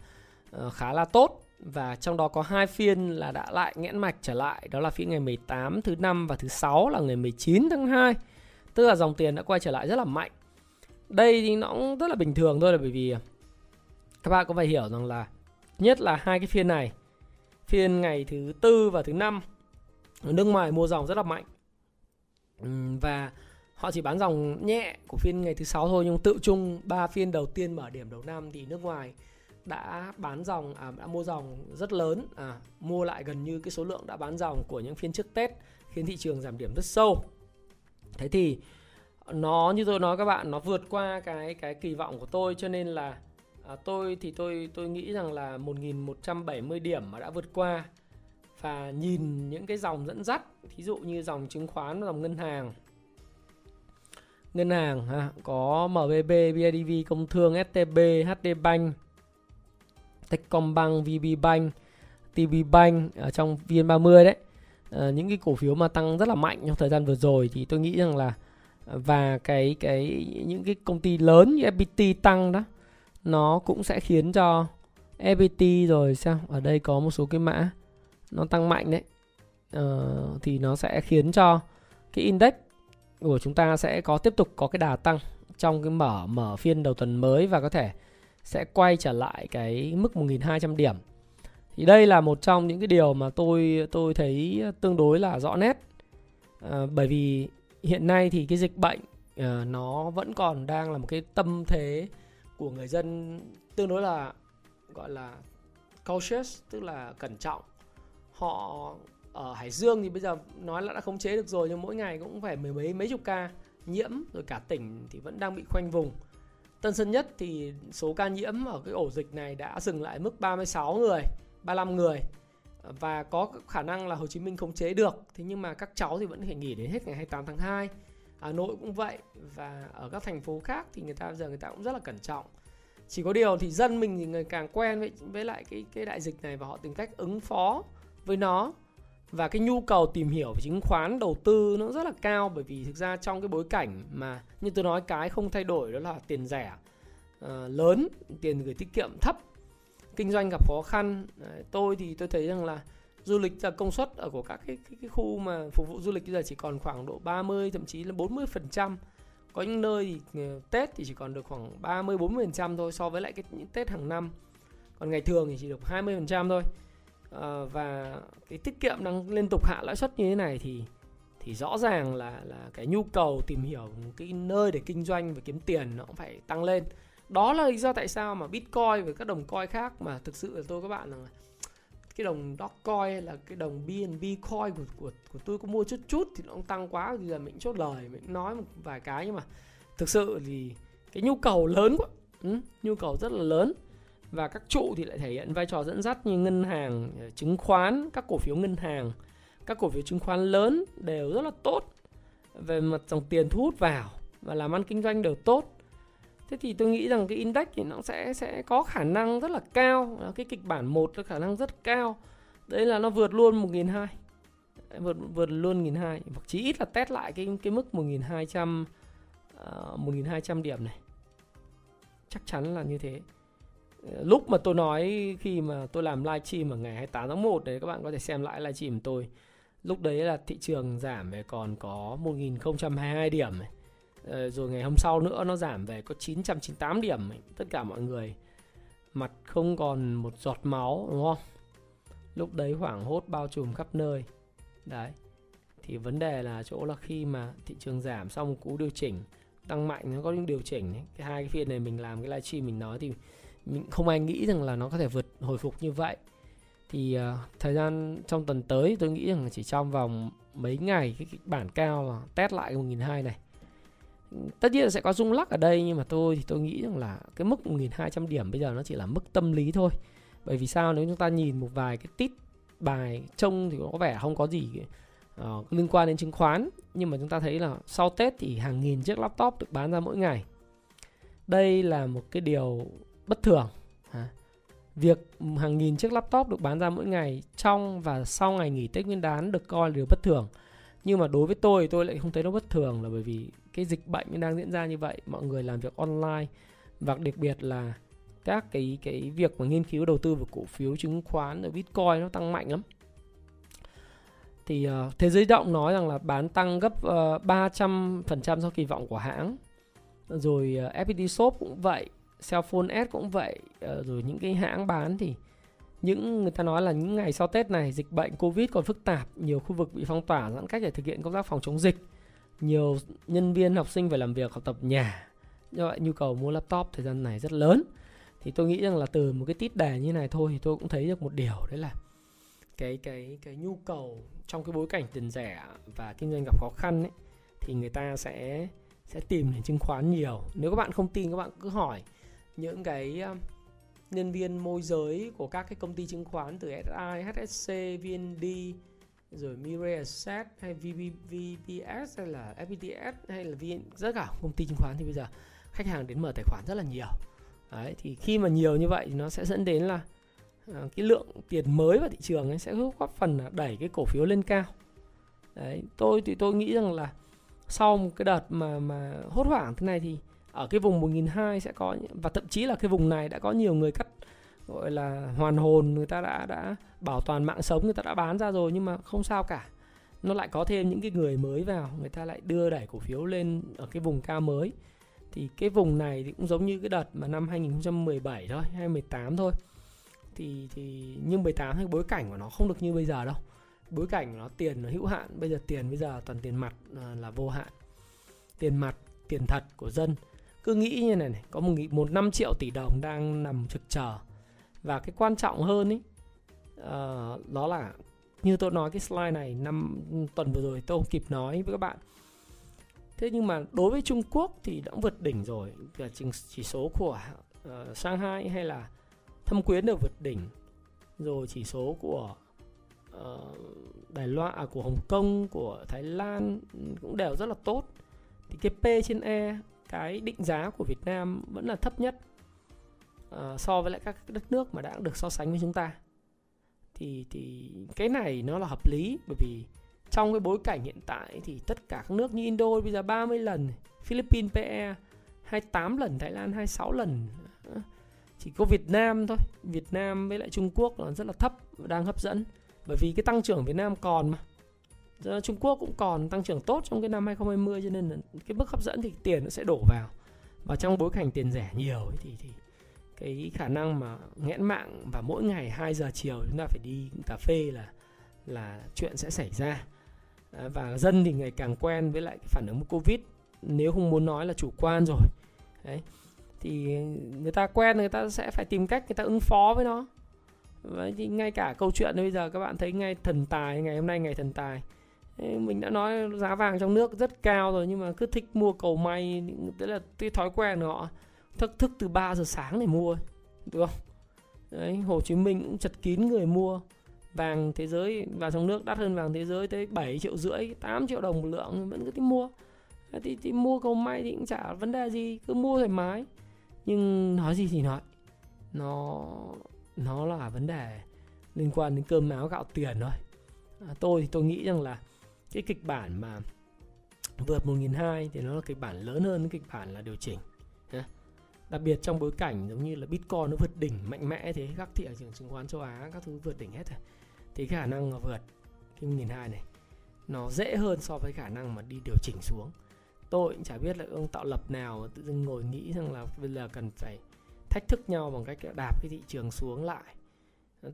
uh, khá là tốt, và trong đó có hai phiên là đã lại nghẽn mạch trở lại, đó là phiên ngày mười tám thứ năm và thứ sáu là ngày mười chín tháng hai. Tức là dòng tiền đã quay trở lại rất là mạnh. Đây thì nó cũng rất là bình thường thôi, là bởi vì các bạn cũng phải hiểu rằng là nhất là hai cái phiên này, phiên ngày thứ tư và thứ năm, nước ngoài mua dòng rất là mạnh, và họ chỉ bán dòng nhẹ của phiên ngày thứ sáu thôi. Nhưng tự chung ba phiên đầu tiên mở điểm đầu năm thì nước ngoài đã bán dòng, à, đã mua dòng rất lớn, à, mua lại gần như cái số lượng đã bán dòng của những phiên trước Tết, khiến thị trường giảm điểm rất sâu. Thế thì nó, như tôi nói các bạn, nó vượt qua cái cái kỳ vọng của tôi, cho nên là à, tôi thì tôi tôi nghĩ rằng là một nghìn một trăm bảy mươi điểm mà đã vượt qua. Và nhìn những cái dòng dẫn dắt, thí dụ như dòng chứng khoán, dòng ngân hàng, ngân hàng ha, có em bê bê, bê i đê vê, Công Thương, ét tê bê, hát đê Bank, Techcombank, vê bê Bank, tê bê Bank ở trong vê en ba mươi đấy. À, những cái cổ phiếu mà tăng rất là mạnh trong thời gian vừa rồi thì tôi nghĩ rằng là, và cái cái những cái công ty lớn như ép pê tê tăng đó, nó cũng sẽ khiến cho ép pê tê rồi sao? Ở đây có một số cái mã nó tăng mạnh đấy. À, thì nó sẽ khiến cho cái index của chúng ta sẽ có tiếp tục có cái đà tăng trong cái mở mở phiên đầu tuần mới, và có thể sẽ quay trở lại cái mức một nghìn hai trăm điểm. Thì đây là một trong những cái điều mà tôi tôi thấy tương đối là rõ nét. À, bởi vì hiện nay thì cái dịch bệnh à, nó vẫn còn đang là một cái tâm thế của người dân tương đối là gọi là cautious, tức là cẩn trọng. Họ ở Hải Dương thì bây giờ nói là đã khống chế được rồi, nhưng mỗi ngày cũng phải mười mấy mấy chục ca nhiễm, rồi cả tỉnh thì vẫn đang bị khoanh vùng. Tân Sơn Nhất thì số ca nhiễm ở cái ổ dịch này đã dừng lại mức ba mươi sáu người, ba mươi lăm người. và có khả năng là Hồ Chí Minh khống chế được. Thế nhưng mà các cháu thì vẫn phải nghỉ đến hết ngày hai mươi tám tháng hai. Hà Nội cũng vậy, và ở các thành phố khác thì người ta giờ người ta cũng rất là cẩn trọng. Chỉ có điều thì dân mình thì ngày càng quen với, với lại cái, cái đại dịch này, và họ tìm cách ứng phó với nó. Và cái nhu cầu tìm hiểu về chứng khoán, đầu tư nó rất là cao, bởi vì thực ra trong cái bối cảnh mà như tôi nói, cái không thay đổi đó là tiền rẻ uh, lớn, tiền gửi tiết kiệm thấp, kinh doanh gặp khó khăn. Đấy, tôi thì tôi thấy rằng là du lịch là công suất ở của các cái, cái, cái khu mà phục vụ du lịch bây giờ chỉ còn khoảng độ ba mươi thậm chí là bốn mươi phần trăm. Có những nơi thì Tết thì chỉ còn được khoảng ba mươi bốn mươi phần trăm thôi so với lại cái những Tết hàng năm. Còn ngày thường thì chỉ được hai mươi phần trăm thôi. À, và cái tiết kiệm đang liên tục hạ lãi suất như thế này thì thì rõ ràng là là cái nhu cầu tìm hiểu cái nơi để kinh doanh và kiếm tiền nó cũng phải tăng lên. Đó là lý do tại sao mà Bitcoin và các đồng coin khác, mà thực sự là tôi các bạn rằng là cái đồng Dogecoin hay là cái đồng bê en bê coin của của của tôi có mua chút chút thì nó cũng tăng quá, bây giờ mình chốt lời, mình nói một vài cái, nhưng mà thực sự thì cái nhu cầu lớn quá, ừ, nhu cầu rất là lớn. Và các trụ thì lại thể hiện vai trò dẫn dắt như ngân hàng, chứng khoán, các cổ phiếu ngân hàng, các cổ phiếu chứng khoán lớn đều rất là tốt về mặt dòng tiền thu hút vào, và làm ăn kinh doanh đều tốt. Thế thì tôi nghĩ rằng cái index thì nó sẽ sẽ có khả năng rất là cao, cái kịch bản một có khả năng rất cao, đấy là nó vượt luôn một nghìn hai trăm, vượt vượt luôn một nghìn hai trăm, hoặc chí ít là test lại cái cái mức một nghìn hai trăm uh, một nghìn hai trăm điểm này, chắc chắn là như thế. Lúc mà tôi nói khi mà tôi làm live stream ở ngày hai mươi tám tháng một đấy, các bạn có thể xem lại live stream của tôi. Lúc đấy là thị trường giảm về còn có một nghìn không trăm hai mươi hai điểm, rồi ngày hôm sau nữa nó giảm về có chín trăm chín mươi tám điểm. Tất cả mọi người mặt không còn một giọt máu, đúng không? Lúc đấy hoảng hốt bao trùm khắp nơi. Đấy. Thì vấn đề là chỗ là khi mà thị trường giảm xong một cú điều chỉnh, tăng mạnh, nó có những điều chỉnh ấy. Cái hai cái phiên này mình làm cái live stream mình nói thì mình không ai nghĩ rằng là nó có thể vượt hồi phục như vậy. Thì uh, thời gian trong tuần tới tôi nghĩ rằng chỉ trong vòng mấy ngày cái kịch bản cao và test lại một nghìn hai trăm này. Tất nhiên là sẽ có rung lắc ở đây, nhưng mà tôi thì tôi nghĩ rằng là cái mức một nghìn hai trăm điểm bây giờ nó chỉ là mức tâm lý thôi. Bởi vì sao, nếu chúng ta nhìn một vài cái tít bài trông thì có vẻ không có gì uh, liên quan đến chứng khoán, nhưng mà chúng ta thấy là sau Tết thì hàng nghìn chiếc laptop được bán ra mỗi ngày. Đây là một cái điều bất thường. Việc hàng nghìn chiếc laptop được bán ra mỗi ngày trong và sau ngày nghỉ Tết Nguyên đán được coi là điều bất thường. Nhưng mà đối với tôi, tôi lại không thấy nó bất thường, là bởi vì cái dịch bệnh đang diễn ra như vậy, mọi người làm việc online, và đặc biệt là các cái cái việc mà nghiên cứu đầu tư vào cổ phiếu chứng khoán rồi Bitcoin nó tăng mạnh lắm. Thì uh, Thế Giới Động nói rằng là bán tăng gấp uh, ba trăm phần trăm so kỳ vọng của hãng. Rồi uh, ép pê tê Shop cũng vậy, Cellphone S cũng vậy, rồi những cái hãng bán thì những người ta nói là những ngày sau Tết này dịch bệnh Covid còn phức tạp, nhiều khu vực bị phong tỏa giãn cách để thực hiện công tác phòng chống dịch, nhiều nhân viên học sinh phải làm việc học tập nhà, do vậy nhu cầu mua laptop thời gian này rất lớn. Thì tôi nghĩ rằng là từ một cái tít đề như này thôi thì tôi cũng thấy được một điều, đấy là cái cái cái nhu cầu trong cái bối cảnh tiền rẻ và kinh doanh gặp khó khăn ấy, thì người ta sẽ sẽ tìm đến chứng khoán nhiều. Nếu các bạn không tin, các bạn cứ hỏi những cái nhân viên môi giới của các cái công ty chứng khoán từ ét i, hát ét xê, vê en đê, rồi Mirae Asset hay vê bê ét hay là ép pê tê hay là vê en, tất cả công ty chứng khoán thì bây giờ khách hàng đến mở tài khoản rất là nhiều. Đấy, thì khi mà nhiều như vậy thì nó sẽ dẫn đến là cái lượng tiền mới vào thị trường ấy sẽ góp phần là đẩy cái cổ phiếu lên cao. Đấy, tôi thì tôi nghĩ rằng là sau một cái đợt mà mà hốt hoảng thế này thì ở cái vùng một nghìn hai trăm sẽ có, và thậm chí là cái vùng này đã có nhiều người cắt, gọi là hoàn hồn, người ta đã đã bảo toàn mạng sống, người ta đã bán ra rồi, nhưng mà không sao cả. Nó lại có thêm những cái người mới vào, người ta lại đưa đẩy cổ phiếu lên ở cái vùng cao mới. Thì cái vùng này thì cũng giống như cái đợt mà năm hai nghìn không trăm mười bảy thôi, hai nghìn không trăm mười tám thôi. Thì thì nhưng mười tám thì bối cảnh của nó không được như bây giờ đâu. Bối cảnh của nó tiền nó hữu hạn, bây giờ tiền bây giờ toàn tiền mặt là vô hạn. Tiền mặt, tiền thật của dân. Cứ nghĩ như này này, có một, một năm triệu tỷ đồng đang nằm trực chờ. Và cái quan trọng hơn ấy, uh, đó là như tôi nói cái slide này năm tuần vừa rồi tôi không kịp nói với các bạn. Thế nhưng mà đối với Trung Quốc thì đã vượt đỉnh rồi, chỉ số của uh, Shanghai hay là Thâm Quyến đều vượt đỉnh rồi, chỉ số của uh, Đài Loan, à, của Hồng Kông, của Thái Lan cũng đều rất là tốt. Thì cái P trên E, cái định giá của Việt Nam vẫn là thấp nhất uh, so với lại các đất nước mà đã được so sánh với chúng ta. Thì, thì cái này nó là hợp lý, bởi vì trong cái bối cảnh hiện tại thì tất cả các nước như Indo bây giờ ba mươi lần, Philippines pê e hai mươi tám lần, Thái Lan hai mươi sáu lần, chỉ có Việt Nam thôi, Việt Nam với lại Trung Quốc là rất là thấp, đang hấp dẫn. Bởi vì cái tăng trưởng Việt Nam còn mà, Trung Quốc cũng còn tăng trưởng tốt trong cái năm hai không hai không, cho nên là cái mức hấp dẫn thì tiền nó sẽ đổ vào. Và trong bối cảnh tiền rẻ nhiều ấy, thì, thì cái khả năng mà nghẽn mạng và mỗi ngày hai giờ chiều chúng ta phải đi cà phê là, là chuyện sẽ xảy ra. Và dân thì ngày càng quen với lại cái phản ứng của Covid, nếu không muốn nói là chủ quan rồi. Đấy. Thì người ta quen, người ta sẽ phải tìm cách người ta ứng phó với nó. Vậy thì ngay cả câu chuyện bây giờ các bạn thấy ngay thần tài, ngày hôm nay ngày thần tài, mình đã nói giá vàng trong nước rất cao rồi, nhưng mà cứ thích mua cầu may, tức là cái thói quen của họ, thức thức từ ba giờ sáng để mua, được không? Đấy, Hồ Chí Minh cũng chật kín người mua. Vàng thế giới, vàng trong nước đắt hơn vàng thế giới tới bảy triệu rưỡi, tám triệu đồng một lượng, vẫn cứ thích mua. Thì, thì mua cầu may thì cũng chả vấn đề gì, cứ mua thoải mái. Nhưng nói gì thì nói, nó nó là vấn đề liên quan đến cơm áo gạo tiền thôi. À, tôi thì tôi nghĩ rằng là cái kịch bản mà vượt một nghìn hai trăm thì nó là kịch bản lớn hơn cái kịch bản là điều chỉnh. À, đặc biệt trong bối cảnh giống như là Bitcoin nó vượt đỉnh mạnh mẽ thế, các thị trường chứng khoán châu Á các thứ vượt đỉnh hết rồi, thì khả năng vượt cái một nghìn hai trăm này nó dễ hơn so với khả năng mà đi điều chỉnh xuống. Tôi cũng chả biết là ông tạo lập nào tự dưng ngồi nghĩ rằng là bây giờ cần phải thách thức nhau bằng cách đạp cái thị trường xuống lại.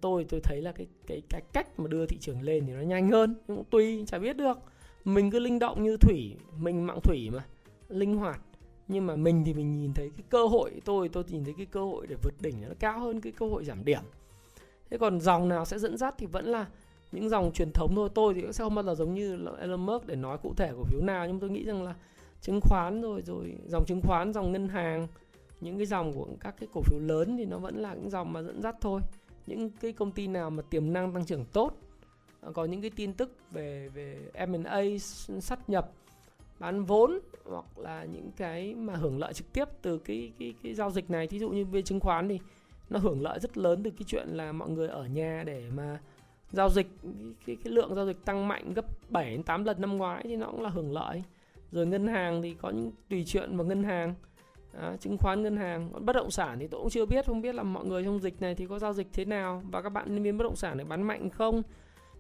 Tôi tôi thấy là cái cái cái cách mà đưa thị trường lên thì nó nhanh hơn, nhưng cũng tùy, chả biết được. Mình cứ linh động như thủy, mình mạng thủy mà, linh hoạt. Nhưng mà mình thì mình nhìn thấy cái cơ hội, tôi tôi nhìn thấy cái cơ hội để vượt đỉnh nó cao hơn cái cơ hội giảm điểm. Thế còn dòng nào sẽ dẫn dắt thì vẫn là những dòng truyền thống thôi. Tôi thì sẽ không bao giờ giống như Elon Musk để nói cụ thể cổ phiếu nào, nhưng tôi nghĩ rằng là chứng khoán rồi rồi dòng chứng khoán, dòng ngân hàng, những cái dòng của các cái cổ phiếu lớn thì nó vẫn là những dòng mà dẫn dắt thôi. Những cái công ty nào mà tiềm năng tăng trưởng tốt, có những cái tin tức về về em and a, sát nhập, bán vốn, hoặc là những cái mà hưởng lợi trực tiếp từ cái cái cái giao dịch này. Thí dụ như về chứng khoán thì nó hưởng lợi rất lớn từ cái chuyện là mọi người ở nhà để mà giao dịch, cái, cái lượng giao dịch tăng mạnh gấp bảy đến tám lần năm ngoái thì nó cũng là hưởng lợi. Rồi ngân hàng thì có những tùy chuyện vào ngân hàng, à, chứng khoán ngân hàng. Còn bất động sản thì tôi cũng chưa biết, không biết là mọi người trong dịch này thì có giao dịch thế nào, và các bạn nhân viên bất động sản để bán mạnh không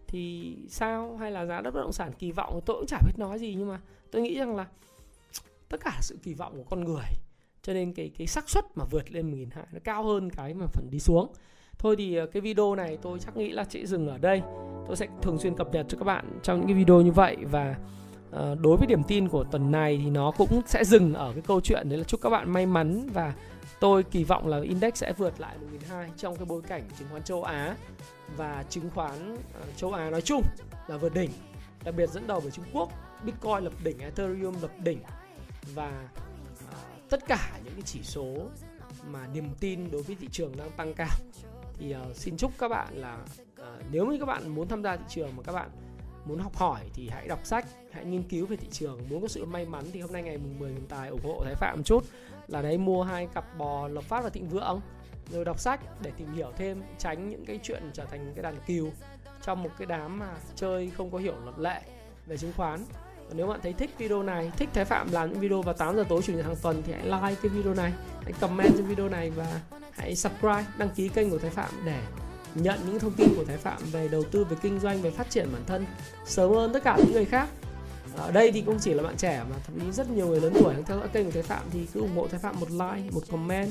thì sao, hay là giá đất bất động sản kỳ vọng tôi cũng chả biết nói gì. Nhưng mà tôi nghĩ rằng là tất cả sự kỳ vọng của con người, cho nên cái cái xác suất mà vượt lên một nghìn hai nó cao hơn cái mà phần đi xuống. Thôi thì cái video này tôi chắc nghĩ là sẽ dừng ở đây. Tôi sẽ thường xuyên cập nhật cho các bạn trong những cái video như vậy. Và đối với điểm tin của tuần này thì nó cũng sẽ dừng ở cái câu chuyện đấy là chúc các bạn may mắn. Và tôi kỳ vọng là index sẽ vượt lại một nghìn hai trăm trong cái bối cảnh chứng khoán châu Á và chứng khoán châu Á nói chung là vượt đỉnh, đặc biệt dẫn đầu bởi Trung Quốc. Bitcoin lập đỉnh, Ethereum lập đỉnh, và tất cả những cái chỉ số mà niềm tin đối với thị trường đang tăng cao. Thì uh, xin chúc các bạn là uh, nếu như các bạn muốn tham gia thị trường mà các bạn muốn học hỏi thì hãy đọc sách, hãy nghiên cứu về thị trường. Muốn có sự may mắn thì hôm nay ngày mười Thần Tài ủng hộ Thái Phạm một chút là đấy, mua hai cặp bò Lộc Phát và Thịnh Vượng, rồi đọc sách để tìm hiểu thêm, tránh những cái chuyện trở thành cái đàn cừu trong một cái đám mà chơi không có hiểu luật lệ về chứng khoán. Và nếu bạn thấy thích video này, thích Thái Phạm làm những video vào tám giờ tối chủ nhật hàng tuần thì hãy like cái video này, hãy comment trên video này và hãy subscribe, đăng ký kênh của Thái Phạm để nhận những thông tin của Thái Phạm về đầu tư, về kinh doanh, về phát triển bản thân sớm hơn tất cả những người khác. Ở đây thì không chỉ là bạn trẻ mà thậm chí rất nhiều người lớn tuổi đang theo dõi kênh của Thái Phạm, thì cứ ủng hộ Thái Phạm một like, một comment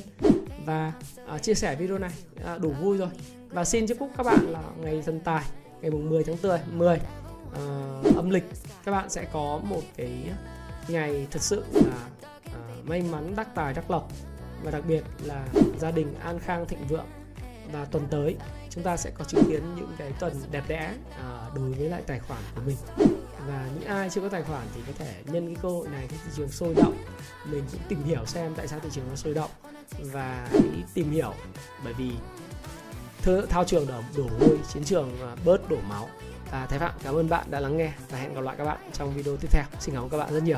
và uh, chia sẻ video này, uh, đủ vui rồi. Và xin chúc phúc các bạn là ngày Thần Tài, ngày mười tháng mười, uh, âm lịch, các bạn sẽ có một cái ngày thật sự là uh, may mắn, đắc tài đắc lộc, và đặc biệt là gia đình an khang thịnh vượng. Và tuần tới chúng ta sẽ có chứng kiến những cái tuần đẹp đẽ à, đối với lại tài khoản của mình. Và những ai chưa có tài khoản thì có thể nhân cái cơ hội này, cái thị trường sôi động, mình cũng tìm hiểu xem tại sao thị trường nó sôi động và tìm hiểu, bởi vì thao trường đổ, đổ vui, chiến trường bớt đổ máu. Và Thái Phạm cảm ơn bạn đã lắng nghe và hẹn gặp lại các bạn trong video tiếp theo. Xin cảm ơn các bạn rất nhiều.